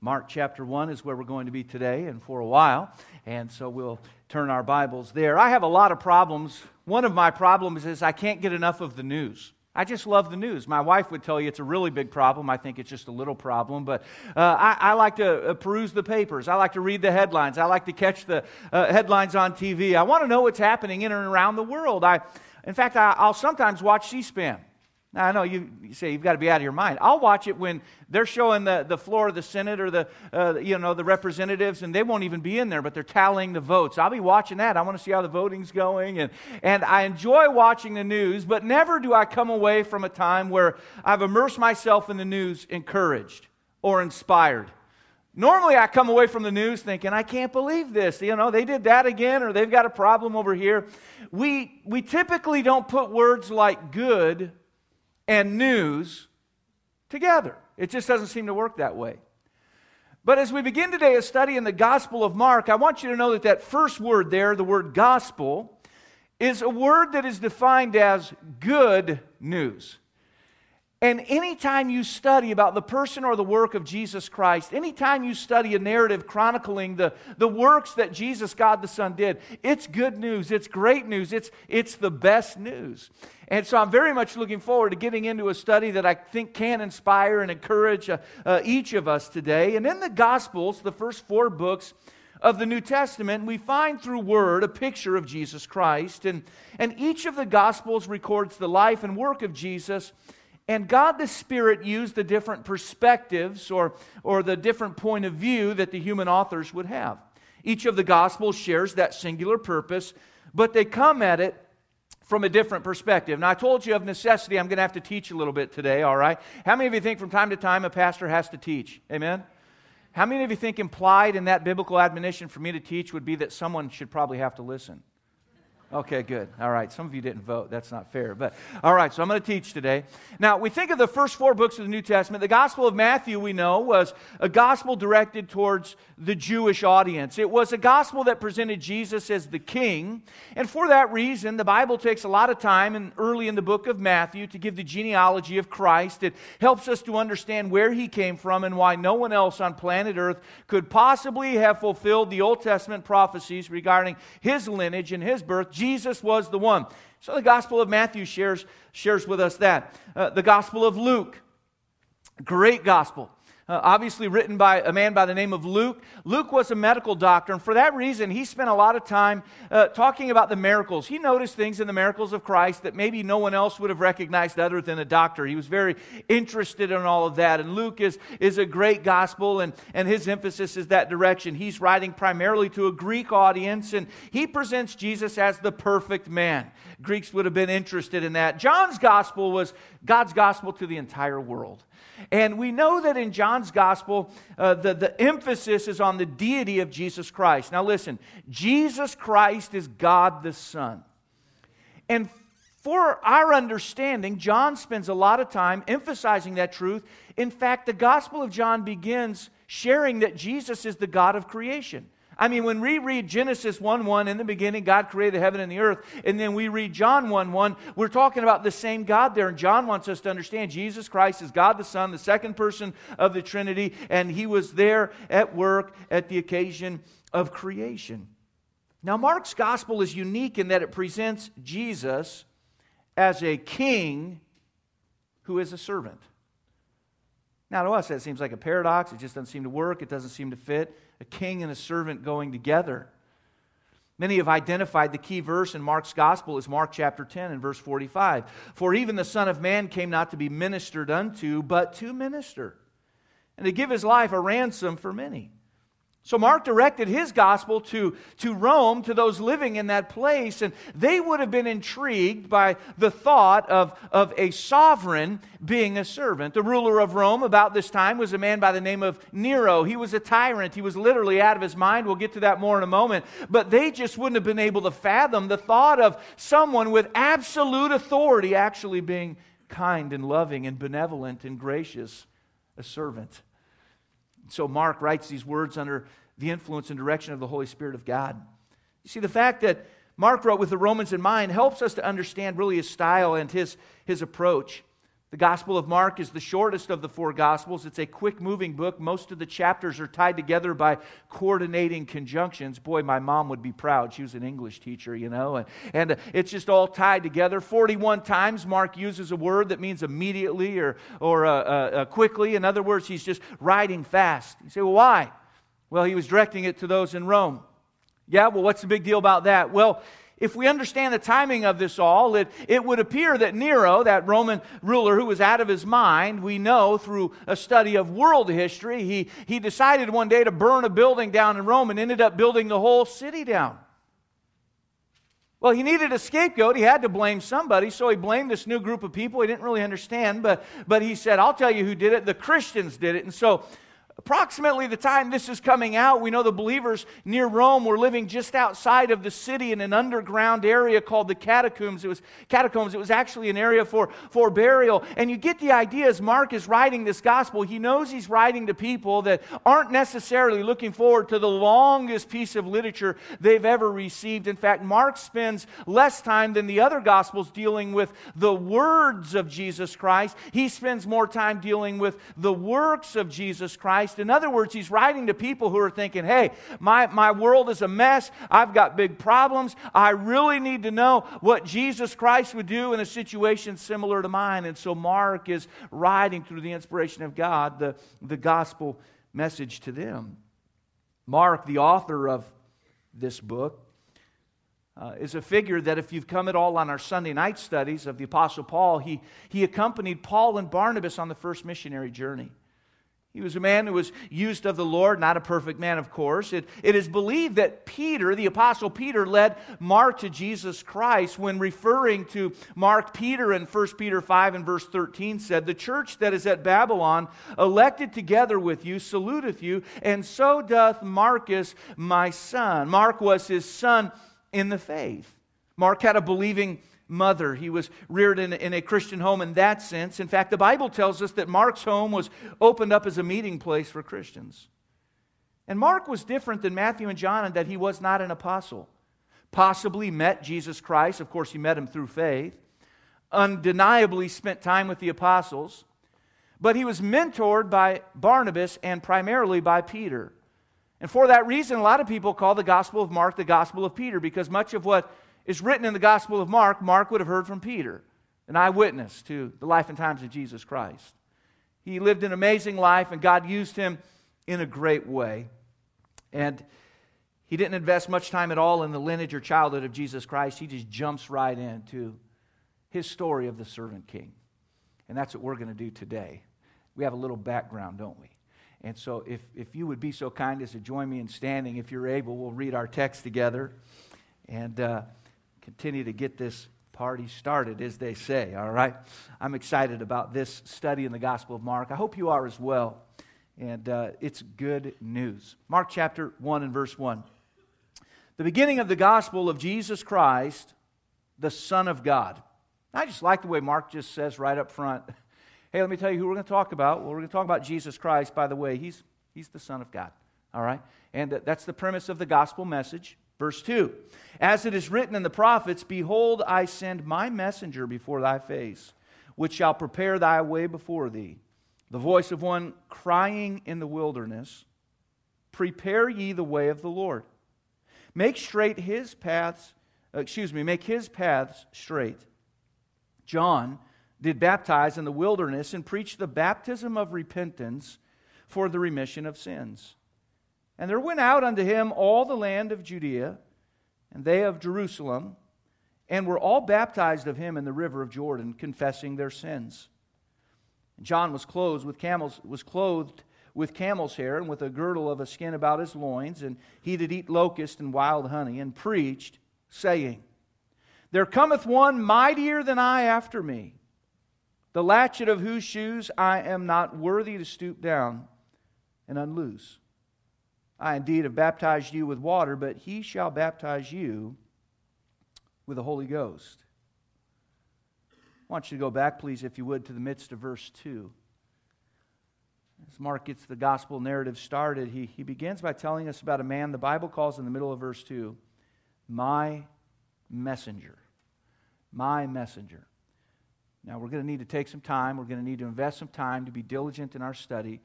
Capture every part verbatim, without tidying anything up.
Mark chapter one is where we're going to be today and for a while, and so we'll turn our Bibles there. I have a lot of problems. One of my problems is I can't get enough of the news. I just love the news. My wife would tell you it's a really big problem. I think it's just a little problem, but uh, I, I like to uh, peruse the papers. I like to read the headlines. I like to catch the uh, headlines on T V. I want to know what's happening in and around the world. I, in fact, I, I'll sometimes watch C-SPAN. Now, I know you, you say you've got to be out of your mind. I'll watch it when they're showing the, the floor of the Senate or the uh, you know the representatives, and they won't even be in there, but they're tallying the votes. I'll be watching that. I want to see how the voting's going, and, and I enjoy watching the news, but never do I come away from a time where I've immersed myself in the news encouraged or inspired. Normally, I come away from the news thinking, I can't believe this. You know, they did that again, or they've got a problem over here. We, we typically don't put words like good and news together. It just doesn't seem to work that way. But as we begin today a study in the Gospel of Mark, I want you to know that that first word there, the word gospel, is a word that is defined as good news. And anytime you study about the person or the work of Jesus Christ, anytime you study a narrative chronicling the, the works that Jesus, God the Son, did, it's good news, it's great news, it's, it's the best news. And so I'm very much looking forward to getting into a study that I think can inspire and encourage uh, uh, each of us today. And in the Gospels, the first four books of the New Testament, we find through word a picture of Jesus Christ. And, and each of the Gospels records the life and work of Jesus. And God the Spirit used the different perspectives or, or the different point of view that the human authors would have. Each of the Gospels shares that singular purpose, but they come at it from a different perspective. Now, I told you of necessity, I'm going to have to teach a little bit today, all right? How many of you think from time to time a pastor has to teach? Amen? How many of you think implied in that biblical admonition for me to teach would be that someone should probably have to listen? Okay, good. All right. Some of you didn't vote. That's not fair. But all right, so I'm going to teach today. Now, we think of the first four books of the New Testament. The Gospel of Matthew, we know, was a gospel directed towards the Jewish audience. It was a gospel that presented Jesus as the king. And for that reason, the Bible takes a lot of time and early in the book of Matthew to give the genealogy of Christ. It helps us to understand where he came from and why no one else on planet Earth could possibly have fulfilled the Old Testament prophecies regarding his lineage and his birth. Jesus was the one. So the Gospel of Matthew shares, shares with us that. Uh, the Gospel of Luke, great gospel, uh, obviously written by a man by the name of Luke. Luke was a medical doctor, and for that reason, he spent a lot of time uh, talking about the miracles. He noticed things in the miracles of Christ that maybe no one else would have recognized other than a doctor. He was very interested in all of that, and Luke is, is a great gospel, and, and his emphasis is that direction. He's writing primarily to a Greek audience, and he presents Jesus as the perfect man. Greeks would have been interested in that. John's gospel was God's gospel to the entire world. And we know that in John's gospel, uh, the, the emphasis is on the deity of Jesus Christ. Now listen, Jesus Christ is God the Son. And for our understanding, John spends a lot of time emphasizing that truth. In fact, the Gospel of John begins sharing that Jesus is the God of creation. I mean, when we read Genesis one one, in the beginning God created the heaven and the earth, and then we read John one one, we're talking about the same God there, and John wants us to understand Jesus Christ is God the Son, the second person of the Trinity, and He was there at work at the occasion of creation. Now, Mark's gospel is unique in that it presents Jesus as a king who is a servant. Now, to us, that seems like a paradox. It just doesn't seem to work. It doesn't seem to fit. A king and a servant going together. Many have identified the key verse in Mark's gospel as Mark chapter ten and verse forty-five. For even the Son of Man came not to be ministered unto, but to minister, and to give his life a ransom for many. So Mark directed his gospel to, to Rome, to those living in that place, and they would have been intrigued by the thought of, of a sovereign being a servant. The ruler of Rome about this time was a man by the name of Nero. He was a tyrant. He was literally out of his mind. We'll get to that more in a moment. But they just wouldn't have been able to fathom the thought of someone with absolute authority actually being kind and loving and benevolent and gracious, a servant. So Mark writes these words under the influence and direction of the Holy Spirit of God. You see, the fact that Mark wrote with the Romans in mind helps us to understand really his style and his, his approach. The Gospel of Mark is the shortest of the four Gospels. It's a quick-moving book. Most of the chapters are tied together by coordinating conjunctions. Boy, my mom would be proud. She was an English teacher, you know. And, and it's just all tied together. forty-one times Mark uses a word that means immediately or, or uh, uh, quickly. In other words, he's just writing fast. You say, well, why? Well, he was directing it to those in Rome. Yeah, well, what's the big deal about that? Well, if we understand the timing of this all, it, it would appear that Nero, that Roman ruler who was out of his mind, we know through a study of world history, he, he decided one day to burn a building down in Rome and ended up building the whole city down. Well, he needed a scapegoat. He had to blame somebody, so he blamed this new group of people. He didn't really understand, but, but he said, I'll tell you who did it. The Christians did it. And so approximately the time this is coming out, we know the believers near Rome were living just outside of the city in an underground area called the Catacombs. It was Catacombs. It was actually an area for, for burial. And you get the idea as Mark is writing this gospel, he knows he's writing to people that aren't necessarily looking forward to the longest piece of literature they've ever received. In fact, Mark spends less time than the other gospels dealing with the words of Jesus Christ. He spends more time dealing with the works of Jesus Christ. In other words, he's writing to people who are thinking, hey, my, my world is a mess. I've got big problems. I really need to know what Jesus Christ would do in a situation similar to mine. And so Mark is writing through the inspiration of God the, the gospel message to them. Mark, the author of this book, Uh, is a figure that if you've come at all on our Sunday night studies of the Apostle Paul, he, he accompanied Paul and Barnabas on the first missionary journey. He was a man who was used of the Lord, not a perfect man, of course. It, it is believed that Peter, the Apostle Peter, led Mark to Jesus Christ when referring to Mark. Peter in First Peter five and verse thirteen said, "The church that is at Babylon, elected together with you, saluteth you, and so doth Marcus, my son." Mark was his son in the faith. Mark had a believing mother. He was reared in, in a Christian home in that sense. In fact, the Bible tells us that Mark's home was opened up as a meeting place for Christians. And Mark was different than Matthew and John in that he was not an apostle. Possibly met Jesus Christ. Of course, he met him through faith. Undeniably spent time with the apostles. But he was mentored by Barnabas and primarily by Peter. And for that reason, a lot of people call the Gospel of Mark the Gospel of Peter, because much of what is written in the Gospel of Mark, Mark would have heard from Peter, an eyewitness to the life and times of Jesus Christ. He lived an amazing life, and God used him in a great way. And he didn't invest much time at all in the lineage or childhood of Jesus Christ. He just jumps right into his story of the servant king. And that's what we're going to do today. We have a little background, don't we? And so if, if you would be so kind as to join me in standing, if you're able, we'll read our text together. And Uh, continue to get this party started, as they say, all right? I'm excited about this study in the Gospel of Mark. I hope you are as well, and uh, it's good news. Mark chapter one and verse one. The beginning of the Gospel of Jesus Christ, the Son of God. I just like the way Mark just says right up front, hey, let me tell you who we're going to talk about. Well, we're going to talk about Jesus Christ. By the way, he's, he's the Son of God, all right? And that's the premise of the Gospel message. Verse two, as it is written in the prophets, behold, I send my messenger before thy face, which shall prepare thy way before thee. The voice of one crying in the wilderness, prepare ye the way of the Lord. Make straight his paths, excuse me, make his paths straight. John did baptize in the wilderness and preach the baptism of repentance for the remission of sins. And there went out unto him all the land of Judea, and they of Jerusalem, and were all baptized of him in the river of Jordan, confessing their sins. And John was clothed with camels, was clothed with camel's hair, and with a girdle of a skin about his loins, and he did eat locusts and wild honey, and preached, saying, there cometh one mightier than I after me, the latchet of whose shoes I am not worthy to stoop down and unloose. I indeed have baptized you with water, but he shall baptize you with the Holy Ghost. I want you to go back, please, if you would, to the midst of verse two. As Mark gets the gospel narrative started, he, he begins by telling us about a man the Bible calls in the middle of verse two, my messenger. My messenger. Now, we're going to need to take some time. We're going to need to invest some time to be diligent in our study,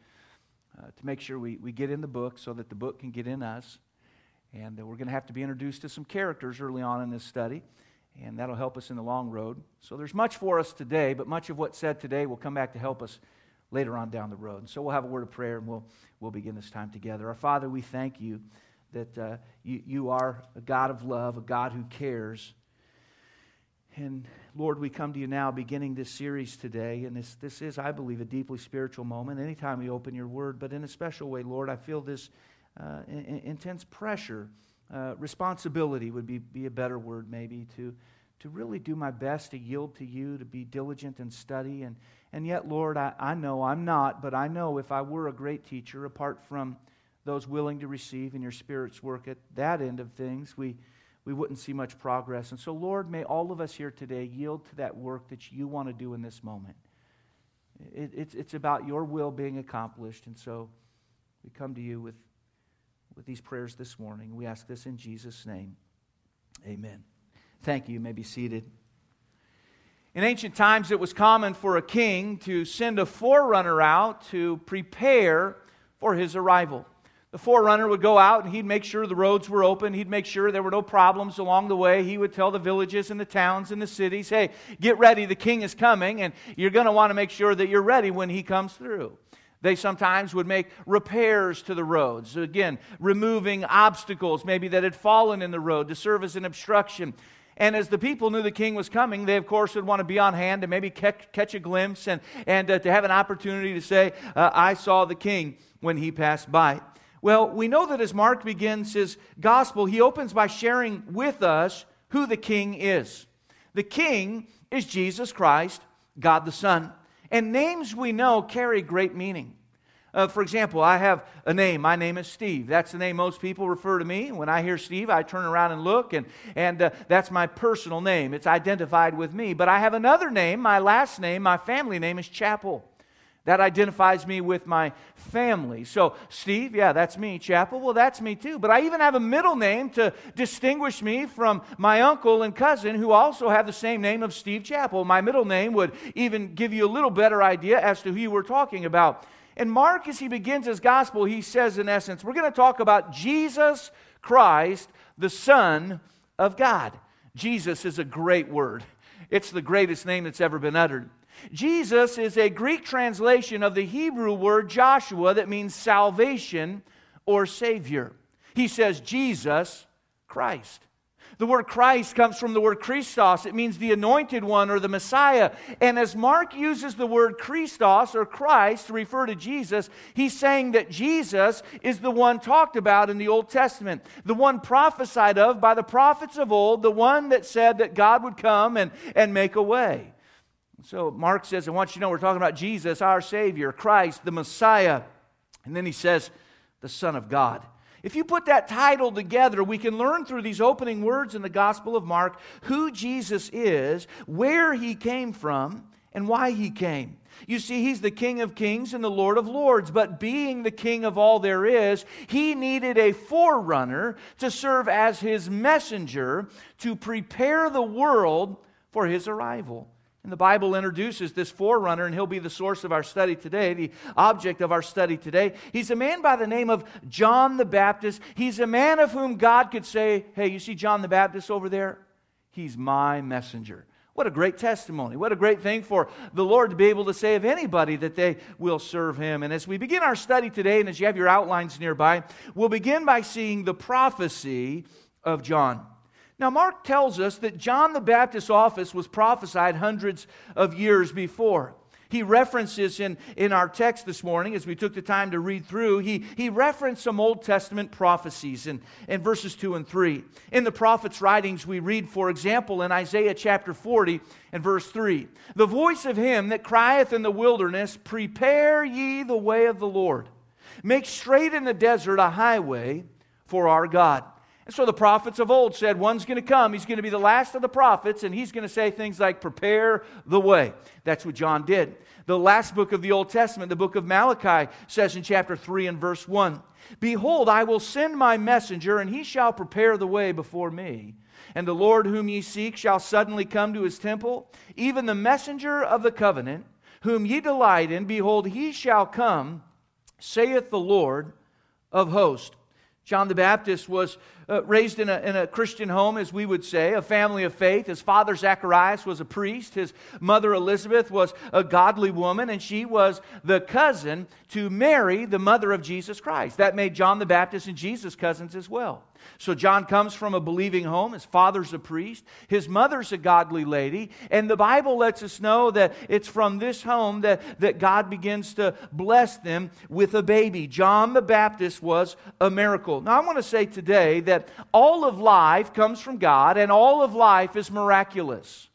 uh, to make sure we, we get in the book so that the book can get in us. And we're going to have to be introduced to some characters early on in this study, and that'll help us in the long road. So there's much for us today, but much of what's said today will come back to help us later on down the road. And so we'll have a word of prayer, and we'll, we'll begin this time together. Our Father, we thank you that uh, you, you are a God of love, a God who cares. And Lord, we come to you now beginning this series today, and this, this is, I believe, a deeply spiritual moment anytime we open your word, but in a special way, Lord, I feel this uh, in, intense pressure, uh, responsibility would be, be a better word maybe, to, to really do my best to yield to you, to be diligent in study, and, and yet, Lord, I, I know I'm not, but I know if I were a great teacher, apart from those willing to receive and your Spirit's work at that end of things, we we wouldn't see much progress. And so, Lord, may all of us here today yield to that work that you want to do in this moment. It, it's, it's about your will being accomplished. And so we come to you with, with these prayers this morning. We ask this in Jesus' name. Amen. Thank you. You may be seated. In ancient times, it was common for a king to send a forerunner out to prepare for his arrival. The forerunner would go out and he'd make sure the roads were open. He'd make sure there were no problems along the way. He would tell the villages and the towns and the cities, hey, get ready, the king is coming, and you're going to want to make sure that you're ready when he comes through. They sometimes would make repairs to the roads, again, removing obstacles maybe that had fallen in the road to serve as an obstruction. And as the people knew the king was coming, they, of course, would want to be on hand and maybe catch a glimpse and, and uh, to have an opportunity to say, uh, I saw the king when he passed by. Well, we know that as Mark begins his gospel, he opens by sharing with us who the king is. The king is Jesus Christ, God the Son. And names we know carry great meaning. Uh, for example, I have a name. My name is Steve. That's the name most people refer to me. When I hear Steve, I turn around and look, and, and uh, that's my personal name. It's identified with me. But I have another name. My last name, my family name is Chapel. That identifies me with my family. So, Steve, yeah, that's me. Chapel, well, that's me too. But I even have a middle name to distinguish me from my uncle and cousin who also have the same name of Steve Chapel. My middle name would even give you a little better idea as to who you were talking about. And Mark, as he begins his gospel, he says, in essence, we're going to talk about Jesus Christ, the Son of God. Jesus is a great word. It's the greatest name that's ever been uttered. Jesus is a Greek translation of the Hebrew word Joshua that means salvation or Savior. He says Jesus Christ. The word Christ comes from the word Christos. It means the anointed one or the Messiah. And as Mark uses the word Christos or Christ to refer to Jesus, he's saying that Jesus is the one talked about in the Old Testament, the one prophesied of by the prophets of old, the one that said that God would come and, and make a way. So Mark says, I want you to know we're talking about Jesus, our Savior, Christ, the Messiah. And then he says, the Son of God. If you put that title together, we can learn through these opening words in the Gospel of Mark who Jesus is, where he came from, and why he came. You see, he's the King of kings and the Lord of lords, but being the King of all there is, he needed a forerunner to serve as his messenger to prepare the world for his arrival. And the Bible introduces this forerunner, and he'll be the source of our study today, the object of our study today. He's a man by the name of John the Baptist. He's a man of whom God could say, hey, you see John the Baptist over there? He's my messenger. What a great testimony. What a great thing for the Lord to be able to say of anybody that they will serve him. And as we begin our study today, and as you have your outlines nearby, we'll begin by seeing the prophecy of John. Now, Mark tells us that John the Baptist's office was prophesied hundreds of years before. He references in, in our text this morning, as we took the time to read through, he, he referenced some Old Testament prophecies in, in verses two and three. In the prophet's writings, we read, for example, in Isaiah chapter forty and verse three, the voice of him that crieth in the wilderness, prepare ye the way of the Lord. Make straight in the desert a highway for our God. And so the prophets of old said, one's going to come, he's going to be the last of the prophets, and he's going to say things like, prepare the way. That's what John did. The last book of the Old Testament, the book of Malachi, says in chapter three and verse one, behold, I will send my messenger, and he shall prepare the way before me. And the Lord whom ye seek shall suddenly come to his temple, even the messenger of the covenant, whom ye delight in, behold, he shall come, saith the Lord of hosts. John the Baptist was uh, raised in a, in a Christian home, as we would say, a family of faith. His father, Zacharias, was a priest. His mother, Elizabeth, was a godly woman, and she was the cousin to Mary, the mother of Jesus Christ. That made John the Baptist and Jesus cousins as well. So John comes from a believing home. His father's a priest. His mother's a godly lady. And the Bible lets us know that it's from this home that, that God begins to bless them with a baby. John the Baptist was a miracle. Now, I want to say today that all of life comes from God, and all of life is miraculous.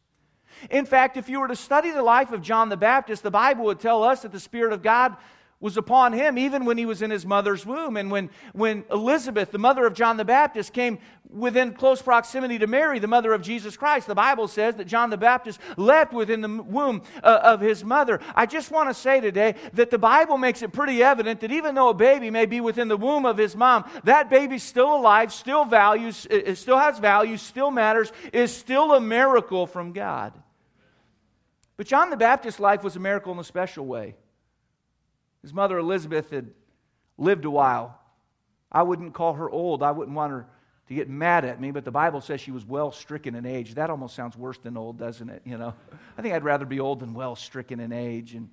In fact, if you were to study the life of John the Baptist, the Bible would tell us that the Spirit of God was upon him even when he was in his mother's womb. And when, when Elizabeth, the mother of John the Baptist, came within close proximity to Mary, the mother of Jesus Christ, the Bible says that John the Baptist leapt within the womb uh, of his mother. I just want to say today that the Bible makes it pretty evident that even though a baby may be within the womb of his mom, that baby's still alive, still values, uh, still has value, still matters, is still a miracle from God. But John the Baptist's life was a miracle in a special way. His mother Elizabeth had lived a while. I wouldn't call her old. I wouldn't want her to get mad at me, but the Bible says she was well stricken in age. That almost sounds worse than old, doesn't it? You know, I think I'd rather be old than well stricken in age. And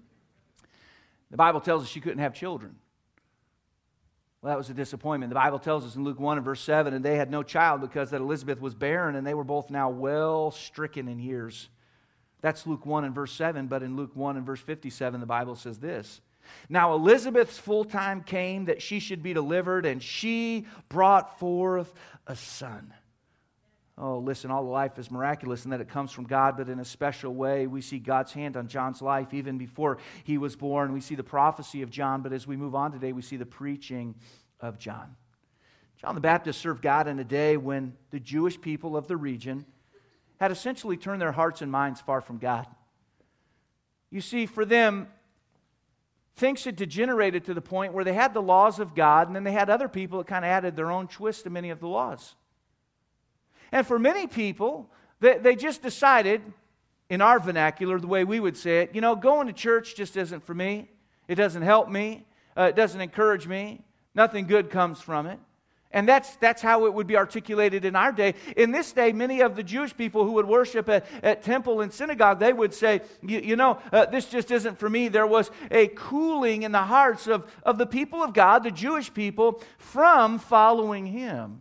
the Bible tells us she couldn't have children. Well, that was a disappointment. The Bible tells us in Luke one and verse seven, and they had no child because that Elizabeth was barren, and they were both now well stricken in years. That's Luke one and verse seven, but in Luke one and verse fifty-seven, the Bible says this, now Elizabeth's full time came that she should be delivered, and she brought forth a son. Oh, listen, all life is miraculous in that it comes from God, but in a special way. We see God's hand on John's life even before he was born. We see the prophecy of John, but as we move on today, we see the preaching of John. John the Baptist served God in a day when the Jewish people of the region had essentially turned their hearts and minds far from God. You see, for them, things had degenerated to the point where they had the laws of God, and then they had other people that kind of added their own twist to many of the laws. And for many people, they, they just decided, in our vernacular, the way we would say it, you know, going to church just isn't for me. It doesn't help me. Uh, it doesn't encourage me. Nothing good comes from it. And that's, that's how it would be articulated in our day. In this day, many of the Jewish people who would worship at, at temple and synagogue, they would say, you, you know, uh, this just isn't for me. There was a cooling in the hearts of, of the people of God, the Jewish people, from following him.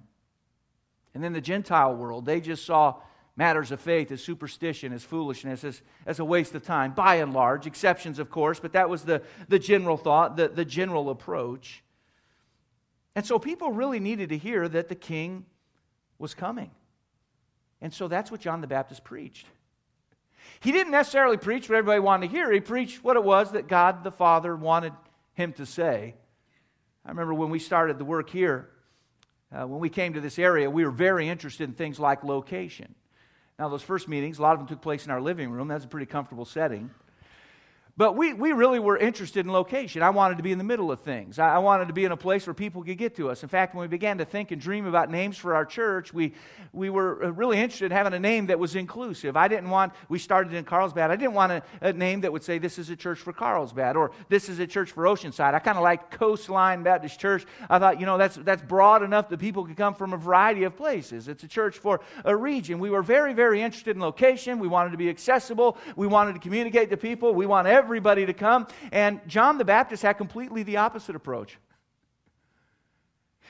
And then the Gentile world, they just saw matters of faith as superstition, as foolishness, as, as a waste of time, by and large. Exceptions, of course, but that was the, the general thought, the, the general approach. And so people really needed to hear that the king was coming. And so that's what John the Baptist preached. He didn't necessarily preach what everybody wanted to hear. He preached what it was that God the Father wanted him to say. I remember when we started the work here, uh, when we came to this area, we were very interested in things like location. Now, those first meetings, a lot of them took place in our living room. That was a pretty comfortable setting. But we, we really were interested in location. I wanted to be in the middle of things. I wanted to be in a place where people could get to us. In fact, when we began to think and dream about names for our church, we, we were really interested in having a name that was inclusive. I didn't want, we started in Carlsbad, I didn't want a, a name that would say this is a church for Carlsbad or this is a church for Oceanside. I kind of liked Coastline Baptist Church. I thought, you know, that's, that's broad enough that people could come from a variety of places. It's a church for a region. We were very, very interested in location. We wanted to be accessible. We wanted to communicate to people. We want every everybody to come, and John the Baptist had completely the opposite approach.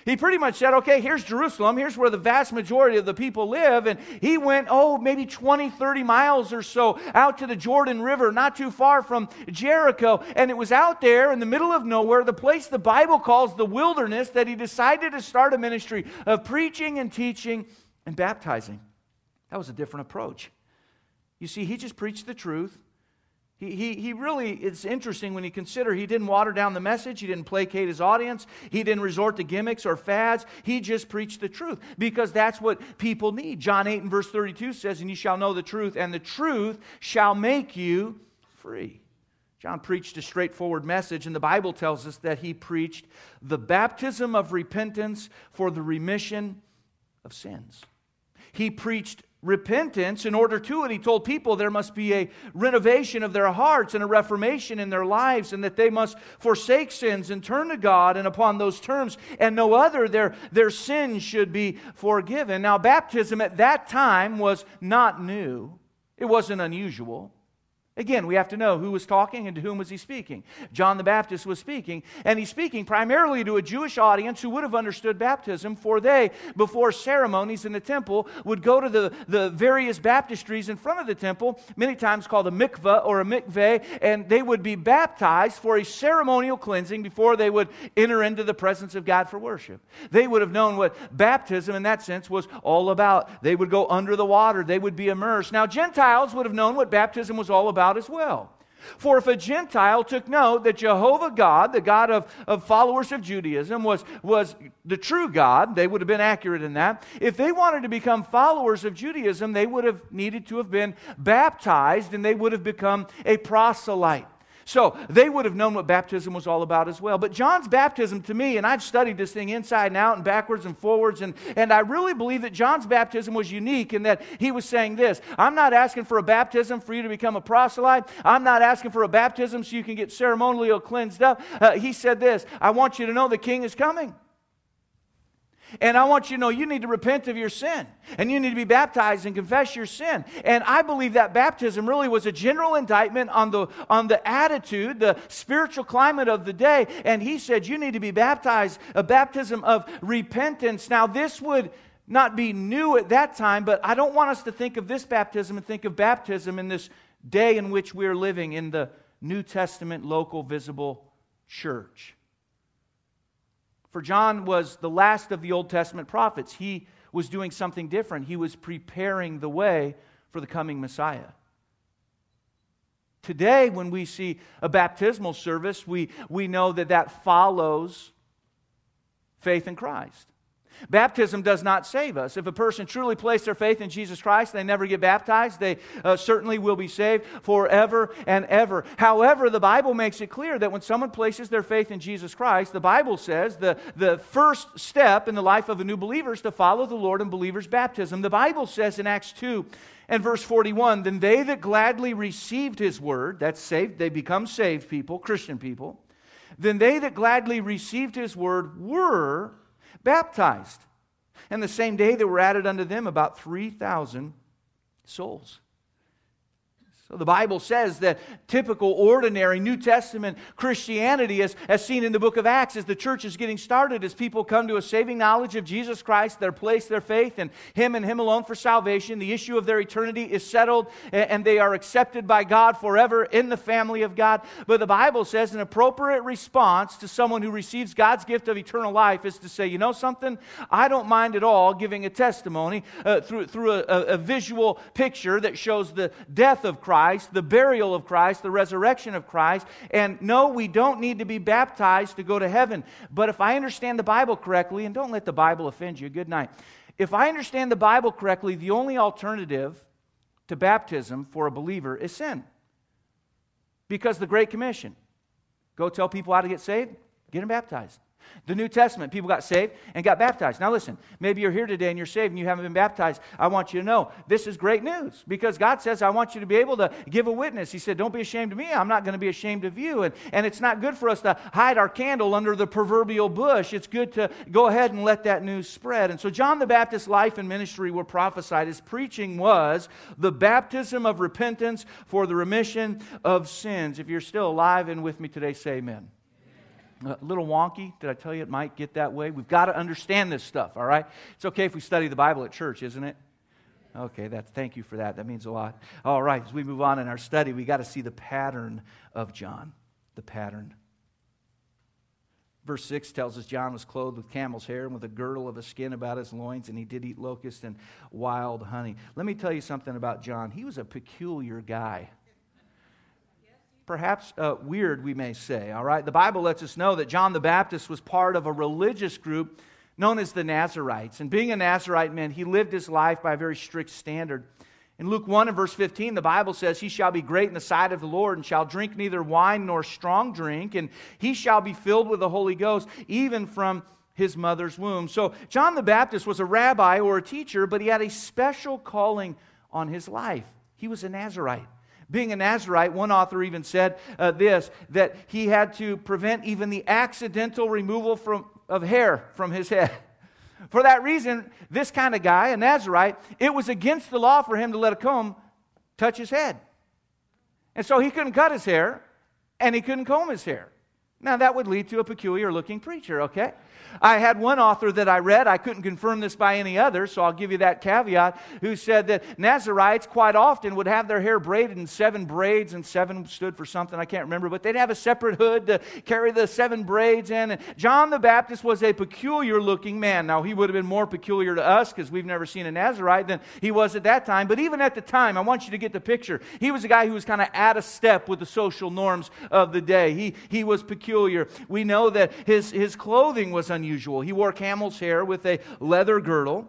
He pretty much said, okay, here's Jerusalem, here's where the vast majority of the people live, and he went, oh, maybe twenty, thirty miles or so out to the Jordan River, not too far from Jericho, and it was out there in the middle of nowhere, the place the Bible calls the wilderness, that he decided to start a ministry of preaching and teaching and baptizing. That was a different approach. You see, he just preached the truth. He, he, he really, it's interesting when you consider he didn't water down the message, he didn't placate his audience, he didn't resort to gimmicks or fads, he just preached the truth because that's what people need. John eight and verse thirty-two says, and you shall know the truth, and the truth shall make you free. John preached a straightforward message, and the Bible tells us that he preached the baptism of repentance for the remission of sins. He preached repentance. In order to it, he told people there must be a renovation of their hearts and a reformation in their lives, and that they must forsake sins and turn to God, and upon those terms and no other, their, their sins should be forgiven. Now, baptism at that time was not new. It wasn't unusual. Again, we have to know who was talking and to whom was he speaking. John the Baptist was speaking, and he's speaking primarily to a Jewish audience who would have understood baptism, for they, before ceremonies in the temple, would go to the, the various baptistries in front of the temple, many times called a mikveh or a mikveh, and they would be baptized for a ceremonial cleansing before they would enter into the presence of God for worship. They would have known what baptism in that sense was all about. They would go under the water. They would be immersed. Now, Gentiles would have known what baptism was all about as well. For if a Gentile took note that Jehovah God, the God of, of followers of Judaism, was, was the true God, they would have been accurate in that. If they wanted to become followers of Judaism, they would have needed to have been baptized, and they would have become a proselyte. So they would have known what baptism was all about as well. But John's baptism to me, and I've studied this thing inside and out and backwards and forwards, and, and I really believe that John's baptism was unique in that he was saying this: I'm not asking for a baptism for you to become a proselyte. I'm not asking for a baptism so you can get ceremonially cleansed up. Uh, he said this: I want you to know the King is coming. And I want you to know you need to repent of your sin, and you need to be baptized and confess your sin. And I believe that baptism really was a general indictment on the, on the attitude, the spiritual climate of the day. And he said you need to be baptized, a baptism of repentance. Now, this would not be new at that time, but I don't want us to think of this baptism and think of baptism in this day in which we're living in the New Testament local visible church. For John was the last of the Old Testament prophets. He was doing something different. He was preparing the way for the coming Messiah. Today, when we see a baptismal service, we, we know that that follows faith in Christ. Baptism does not save us. If a person truly placed their faith in Jesus Christ, they never get baptized, they uh, certainly will be saved forever and ever. However, the Bible makes it clear that when someone places their faith in Jesus Christ, the Bible says the, the first step in the life of a new believer is to follow the Lord in believer's baptism. The Bible says in Acts two and verse forty-one, then they that gladly received his word, that's saved, they become saved people, Christian people, then they that gladly received his word were baptized. And the same day there were added unto them about three thousand souls. So the Bible says that typical, ordinary New Testament Christianity, as, as seen in the book of Acts, as the church is getting started, as people come to a saving knowledge of Jesus Christ, their place, their faith, and Him and Him alone for salvation, the issue of their eternity is settled, and they are accepted by God forever in the family of God. But the Bible says an appropriate response to someone who receives God's gift of eternal life is to say, you know something? I don't mind at all giving a testimony uh, through, through a, a visual picture that shows the death of Christ, the burial of Christ, the resurrection of Christ. And no, we don't need to be baptized to go to heaven. But if I understand the Bible correctly, and don't let the Bible offend you, good night. If I understand the Bible correctly, the only alternative to baptism for a believer is sin. Because the Great Commission, go tell people how to get saved, get them baptized. The New Testament, people got saved and got baptized. Now listen, maybe you're here today and you're saved and you haven't been baptized. I want you to know this is great news, because God says, I want you to be able to give a witness. He said, don't be ashamed of me. I'm not going to be ashamed of you. And, and it's not good for us to hide our candle under the proverbial bush. It's good to go ahead and let that news spread. And so John the Baptist's life and ministry were prophesied. His preaching was the baptism of repentance for the remission of sins. If you're still alive and with me today, say amen. A little wonky. Did I tell you it might get that way? We've got to understand this stuff, all right? It's okay if we study the Bible at church, isn't it? Okay, that's, thank you for that. That means a lot. All right, as we move on in our study, we've got to see the pattern of John. The pattern. Verse six tells us John was clothed with camel's hair and with a girdle of a skin about his loins, and he did eat locusts and wild honey. Let me tell you something about John. He was a peculiar guy. perhaps uh, weird, we may say, all right? The Bible lets us know that John the Baptist was part of a religious group known as the Nazirites. And being a Nazirite meant he lived his life by a very strict standard. In Luke one and verse fifteen, the Bible says, "He shall be great in the sight of the Lord, and shall drink neither wine nor strong drink, and he shall be filled with the Holy Ghost, even from his mother's womb." So John the Baptist was a rabbi or a teacher, but he had a special calling on his life. He was a Nazirite. Being a Nazirite, one author even said uh, this, that he had to prevent even the accidental removal from, of hair from his head. For that reason, this kind of guy, a Nazirite, it was against the law for him to let a comb touch his head. And so he couldn't cut his hair, and he couldn't comb his hair. Now, that would lead to a peculiar-looking preacher, okay? I had one author that I read, I couldn't confirm this by any other, so I'll give you that caveat, who said that Nazirites quite often would have their hair braided in seven braids, and seven stood for something, I can't remember, but they'd have a separate hood to carry the seven braids in. And John the Baptist was a peculiar-looking man. Now, he would have been more peculiar to us, because we've never seen a Nazirite, than he was at that time. But even at the time, I want you to get the picture. He was a guy who was kind of out of step with the social norms of the day. He, he was peculiar. We know that his, his clothing was unusual. He wore camel's hair with a leather girdle,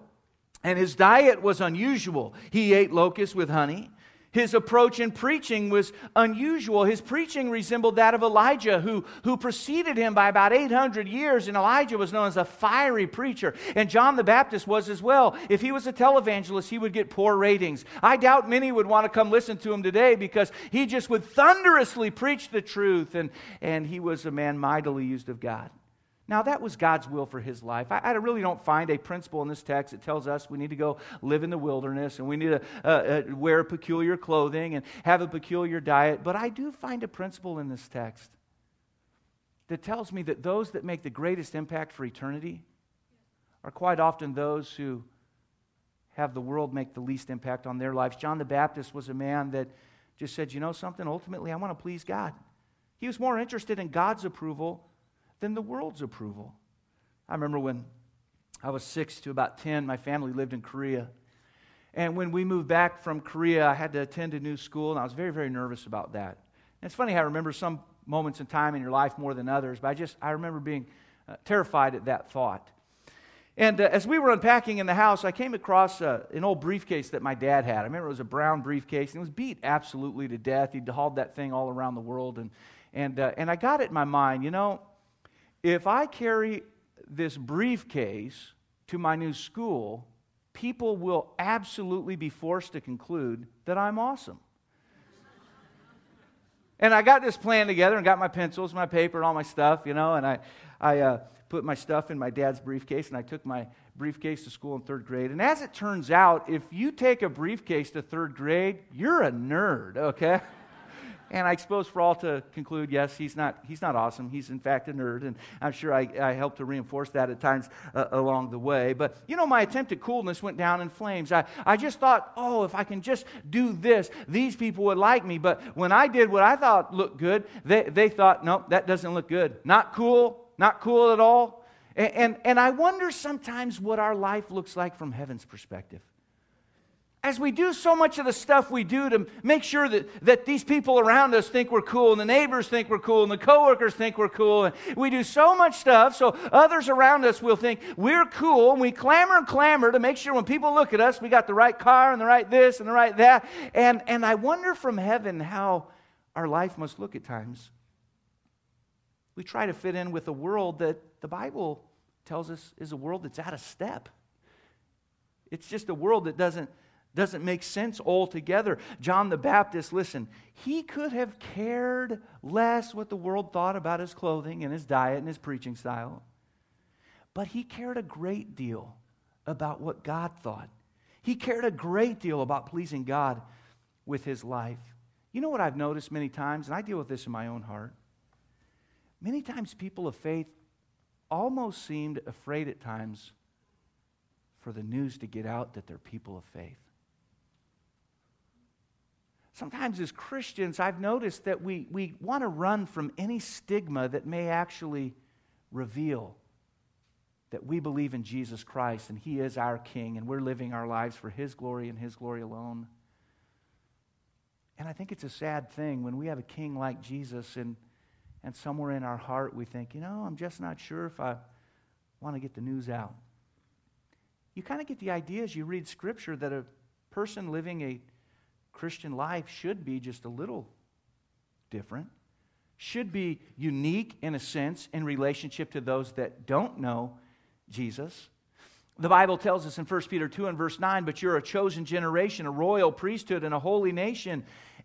and his diet was unusual. He ate locusts with honey. His approach in preaching was unusual. His preaching resembled that of Elijah, who, who preceded him by about eight hundred years, and Elijah was known as a fiery preacher, and John the Baptist was as well. If he was a televangelist, he would get poor ratings. I doubt many would want to come listen to him today, because he just would thunderously preach the truth, and, and he was a man mightily used of God. Now, that was God's will for his life. I, I really don't find a principle in this text that tells us we need to go live in the wilderness and we need to uh, uh, wear peculiar clothing and have a peculiar diet. But I do find a principle in this text that tells me that those that make the greatest impact for eternity are quite often those who have the world make the least impact on their lives. John the Baptist was a man that just said, you know something, ultimately I want to please God. He was more interested in God's approval than the world's approval. I remember when I was six to about ten, my family lived in Korea. And when we moved back from Korea, I had to attend a new school, and I was very, very nervous about that. And it's funny how I remember some moments in time in your life more than others, but I just, I remember being uh, terrified at that thought. And uh, as we were unpacking in the house, I came across uh, an old briefcase that my dad had. I remember it was a brown briefcase, and it was beat absolutely to death. He'd hauled that thing all around the world, and, and, uh, and I got it in my mind, you know, if I carry this briefcase to my new school, people will absolutely be forced to conclude that I'm awesome. And I got this plan together and got my pencils, my paper, and all my stuff, you know, and I, I uh, put my stuff in my dad's briefcase, and I took my briefcase to school in third grade. And as it turns out, if you take a briefcase to third grade, you're a nerd, okay? And I exposed for all to conclude, yes, he's not he's not awesome. He's, in fact, a nerd. And I'm sure I, I helped to reinforce that at times uh, along the way. But, you know, my attempt at coolness went down in flames. I, I just thought, oh, if I can just do this, these people would like me. But when I did what I thought looked good, they, they thought, nope, that doesn't look good. Not cool. Not cool at all. And, and, and I wonder sometimes what our life looks like from heaven's perspective. As we do so much of the stuff we do to make sure that, that these people around us think we're cool, and the neighbors think we're cool, and the coworkers think we're cool, and we do so much stuff so others around us will think we're cool, and we clamor and clamor to make sure when people look at us, we got the right car, and the right this, and the right that. And, and I wonder from heaven how our life must look at times. We try to fit in with a world that the Bible tells us is a world that's out of step. It's just a world that doesn't Doesn't make sense altogether. John the Baptist, listen, he could have cared less what the world thought about his clothing and his diet and his preaching style, but he cared a great deal about what God thought. He cared a great deal about pleasing God with his life. You know what I've noticed many times, and I deal with this in my own heart, many times people of faith almost seemed afraid at times for the news to get out that they're people of faith. Sometimes as Christians, I've noticed that we, we want to run from any stigma that may actually reveal that we believe in Jesus Christ and He is our King and we're living our lives for His glory and His glory alone. And I think it's a sad thing when we have a king like Jesus, and and somewhere in our heart we think, you know, I'm just not sure if I want to get the news out. You kind of get the idea as you read Scripture that a person living a Christian life should be just a little different, should be unique in a sense in relationship to those that don't know Jesus. The Bible tells us in First Peter two and verse nine, but you're a chosen generation, a royal priesthood, and a holy nation,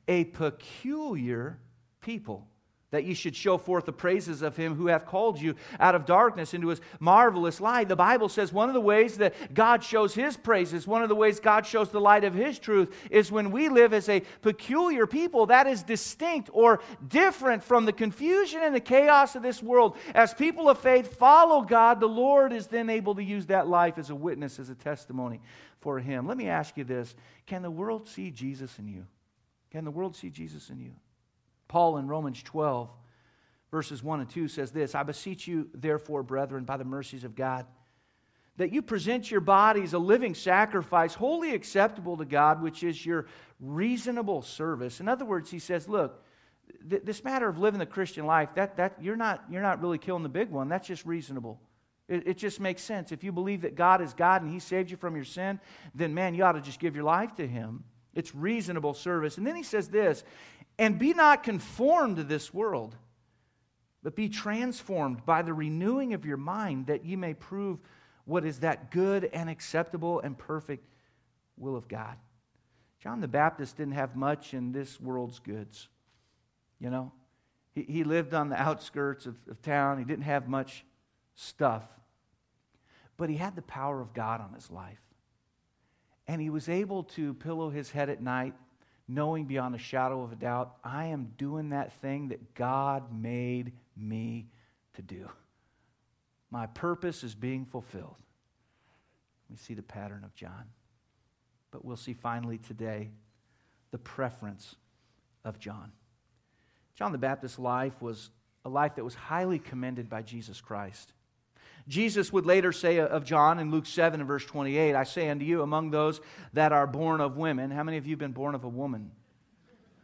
a peculiar people, that you should show forth the praises of him who hath called you out of darkness into his marvelous light. The Bible says one of the ways that God shows his praises, one of the ways God shows the light of his truth, is when we live as a peculiar people that is distinct or different from the confusion and the chaos of this world. As people of faith follow God, the Lord is then able to use that life as a witness, as a testimony for him. Let me ask you this. Can the world see Jesus in you? Can the world see Jesus in you? Paul in Romans twelve, verses one and two says this, I beseech you, therefore, brethren, by the mercies of God, that you present your bodies a living sacrifice, wholly acceptable to God, which is your reasonable service. In other words, he says, look, th- this matter of living the Christian life, that, that, you're not, you're not really killing the big one. That's just reasonable. It, it just makes sense. If you believe that God is God and he saved you from your sin, then, man, you ought to just give your life to him. It's reasonable service. And then he says this, and be not conformed to this world, but be transformed by the renewing of your mind, that ye may prove what is that good and acceptable and perfect will of God. John the Baptist didn't have much in this world's goods. You know, he, he lived on the outskirts of, of town. He didn't have much stuff. But he had the power of God on his life. And he was able to pillow his head at night, knowing beyond a shadow of a doubt, I am doing that thing that God made me to do. My purpose is being fulfilled. We see the pattern of John. But we'll see finally today the preference of John. John the Baptist's life was a life that was highly commended by Jesus Christ. Jesus would later say of John in Luke seven and verse twenty-eight, I say unto you, among those that are born of women, how many of you have been born of a woman?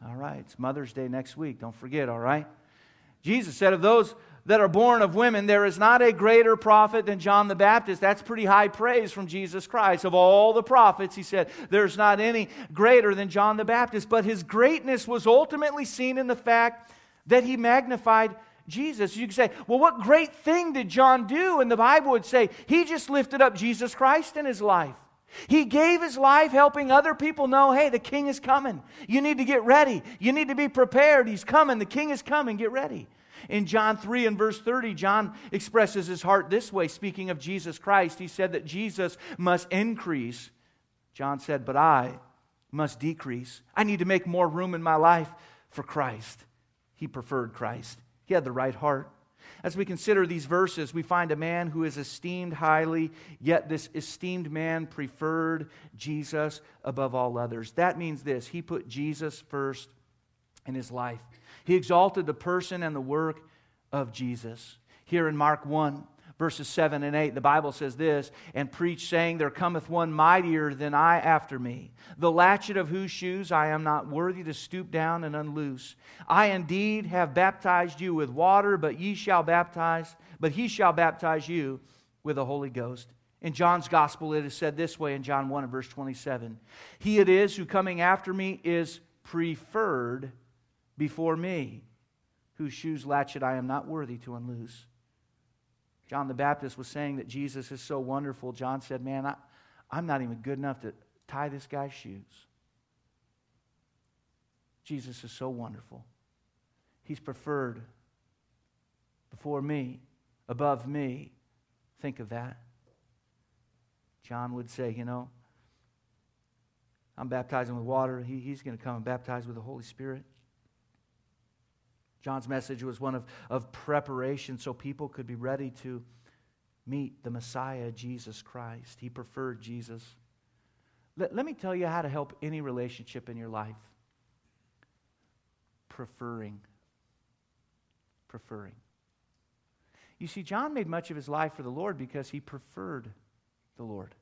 All right, it's Mother's Day next week. Don't forget, all right? Jesus said, of those that are born of women, there is not a greater prophet than John the Baptist. That's pretty high praise from Jesus Christ. Of all the prophets, he said, there's not any greater than John the Baptist. But his greatness was ultimately seen in the fact that he magnified Jesus. You could say, well, what great thing did John do? And the Bible would say, he just lifted up Jesus Christ in his life. He gave his life helping other people know, hey, the king is coming. You need to get ready. You need to be prepared. He's coming. The king is coming. Get ready. In John three and verse thirty, John expresses his heart this way, speaking of Jesus Christ. He said that Jesus must increase. John said, but I must decrease. I need to make more room in my life for Christ. He preferred Christ. He had the right heart. As we consider these verses, we find a man who is esteemed highly, yet this esteemed man preferred Jesus above all others. That means this: he put Jesus first in his life. He exalted the person and the work of Jesus. Here in Mark one, verses seven and eight, the Bible says this, and preached, saying, there cometh one mightier than I after me, the latchet of whose shoes I am not worthy to stoop down and unloose. I indeed have baptized you with water, but ye shall baptize, but he shall baptize you with the Holy Ghost. In John's gospel, it is said this way in John one and verse twenty-seven. He it is who coming after me is preferred before me, whose shoes latchet I am not worthy to unloose. John the Baptist was saying that Jesus is so wonderful. John said, man, I, I'm not even good enough to tie this guy's shoes. Jesus is so wonderful. He's preferred before me, above me. Think of that. John would say, you know, I'm baptizing with water. He, he's going to come and baptize with the Holy Spirit. John's message was one of, of preparation so people could be ready to meet the Messiah, Jesus Christ. He preferred Jesus. Let, let me tell you how to help any relationship in your life. Preferring. Preferring. You see, John made much of his life for the Lord because he preferred the Lord.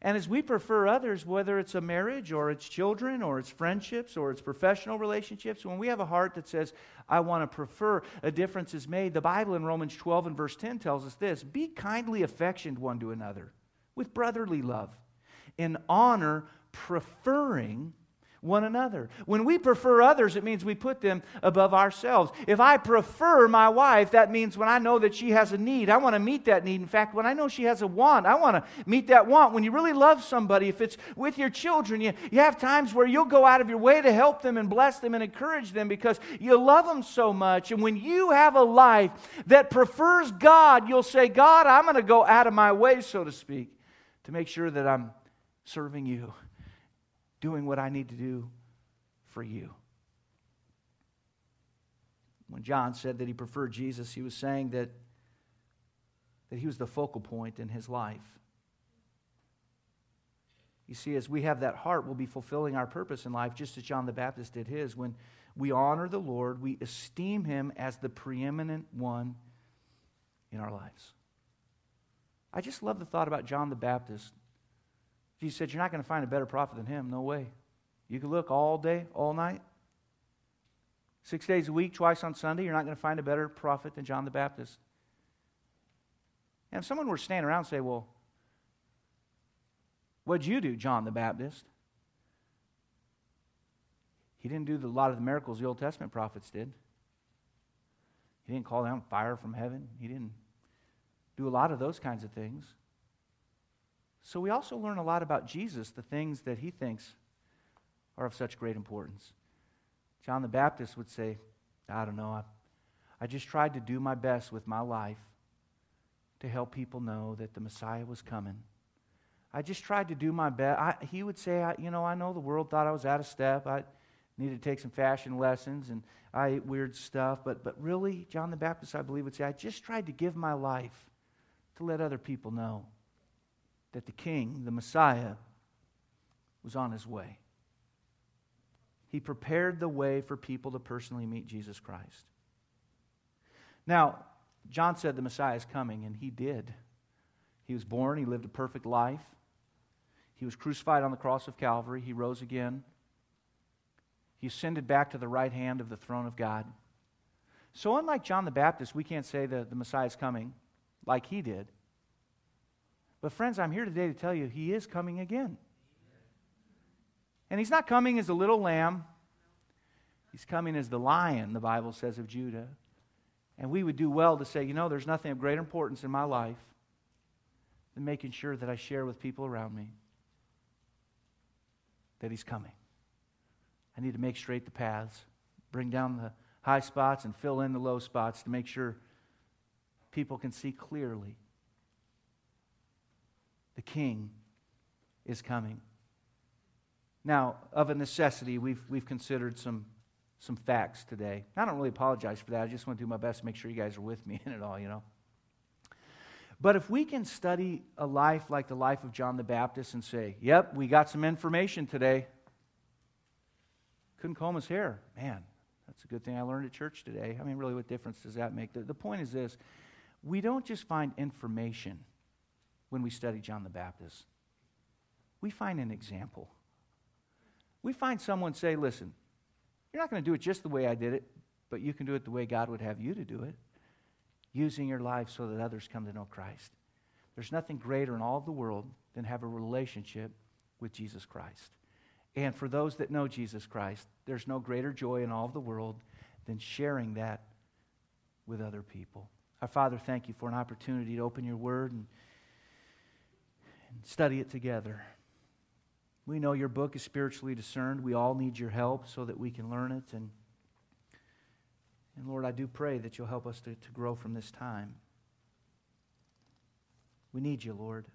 And as we prefer others, whether it's a marriage or it's children or it's friendships or it's professional relationships, when we have a heart that says, I want to prefer, a difference is made. The Bible in Romans twelve and verse ten tells us this: be kindly affectioned one to another with brotherly love, in honor preferring one another. When we prefer others, it means we put them above ourselves. If I prefer my wife, that means when I know that she has a need, I want to meet that need. In fact, when I know she has a want, I want to meet that want. When you really love somebody, if it's with your children, you, you have times where you'll go out of your way to help them and bless them and encourage them because you love them so much. And when you have a life that prefers God, you'll say, God, I'm going to go out of my way, so to speak, to make sure that I'm serving you, doing what I need to do for you. When John said that he preferred Jesus, he was saying that, that he was the focal point in his life. You see, as we have that heart, we'll be fulfilling our purpose in life, just as John the Baptist did his. When we honor the Lord, we esteem him as the preeminent one in our lives. I just love the thought about John the Baptist. Jesus said, you're not going to find a better prophet than him. No way. You can look all day, all night. Six days a week, twice on Sunday, you're not going to find a better prophet than John the Baptist. And if someone were standing around and say, well, what'd you do, John the Baptist? He didn't do a lot of the miracles the Old Testament prophets did. He didn't call down fire from heaven. He didn't do a lot of those kinds of things. So we also learn a lot about Jesus, the things that he thinks are of such great importance. John the Baptist would say, I don't know, I, I just tried to do my best with my life to help people know that the Messiah was coming. I just tried to do my best. He would say, I, you know, I know the world thought I was out of step. I needed to take some fashion lessons, and I ate weird stuff. But, but really, John the Baptist, I believe, would say, I just tried to give my life to let other people know that the King, the Messiah, was on his way. He prepared the way for people to personally meet Jesus Christ. Now, John said the Messiah is coming, and he did. He was born, he lived a perfect life. He was crucified on the cross of Calvary, he rose again. He ascended back to the right hand of the throne of God. So unlike John the Baptist, we can't say that the Messiah is coming like he did. But friends, I'm here today to tell you, he is coming again. And he's not coming as a little lamb. He's coming as the lion, the Bible says, of Judah. And we would do well to say, you know, there's nothing of greater importance in my life than making sure that I share with people around me that he's coming. I need to make straight the paths, bring down the high spots and fill in the low spots to make sure people can see clearly. The King is coming. Now, of a necessity, we've, we've considered some, some facts today. I don't really apologize for that. I just want to do my best to make sure you guys are with me in it all, you know. But if we can study a life like the life of John the Baptist and say, yep, we got some information today. Couldn't comb his hair. Man, that's a good thing I learned at church today. I mean, really, what difference does that make? The, the point is this. We don't just find information when we study John the Baptist. We find an example. We find someone say, listen, you're not going to do it just the way I did it, but you can do it the way God would have you to do it, using your life so that others come to know Christ. There's nothing greater in all of the world than have a relationship with Jesus Christ. And for those that know Jesus Christ, there's no greater joy in all of the world than sharing that with other people. Our Father, thank you for an opportunity to open your word and And study it together. We know your book is spiritually discerned. We all need your help so that we can learn it. And, and Lord, I do pray that you'll help us to, to grow from this time. We need you, Lord.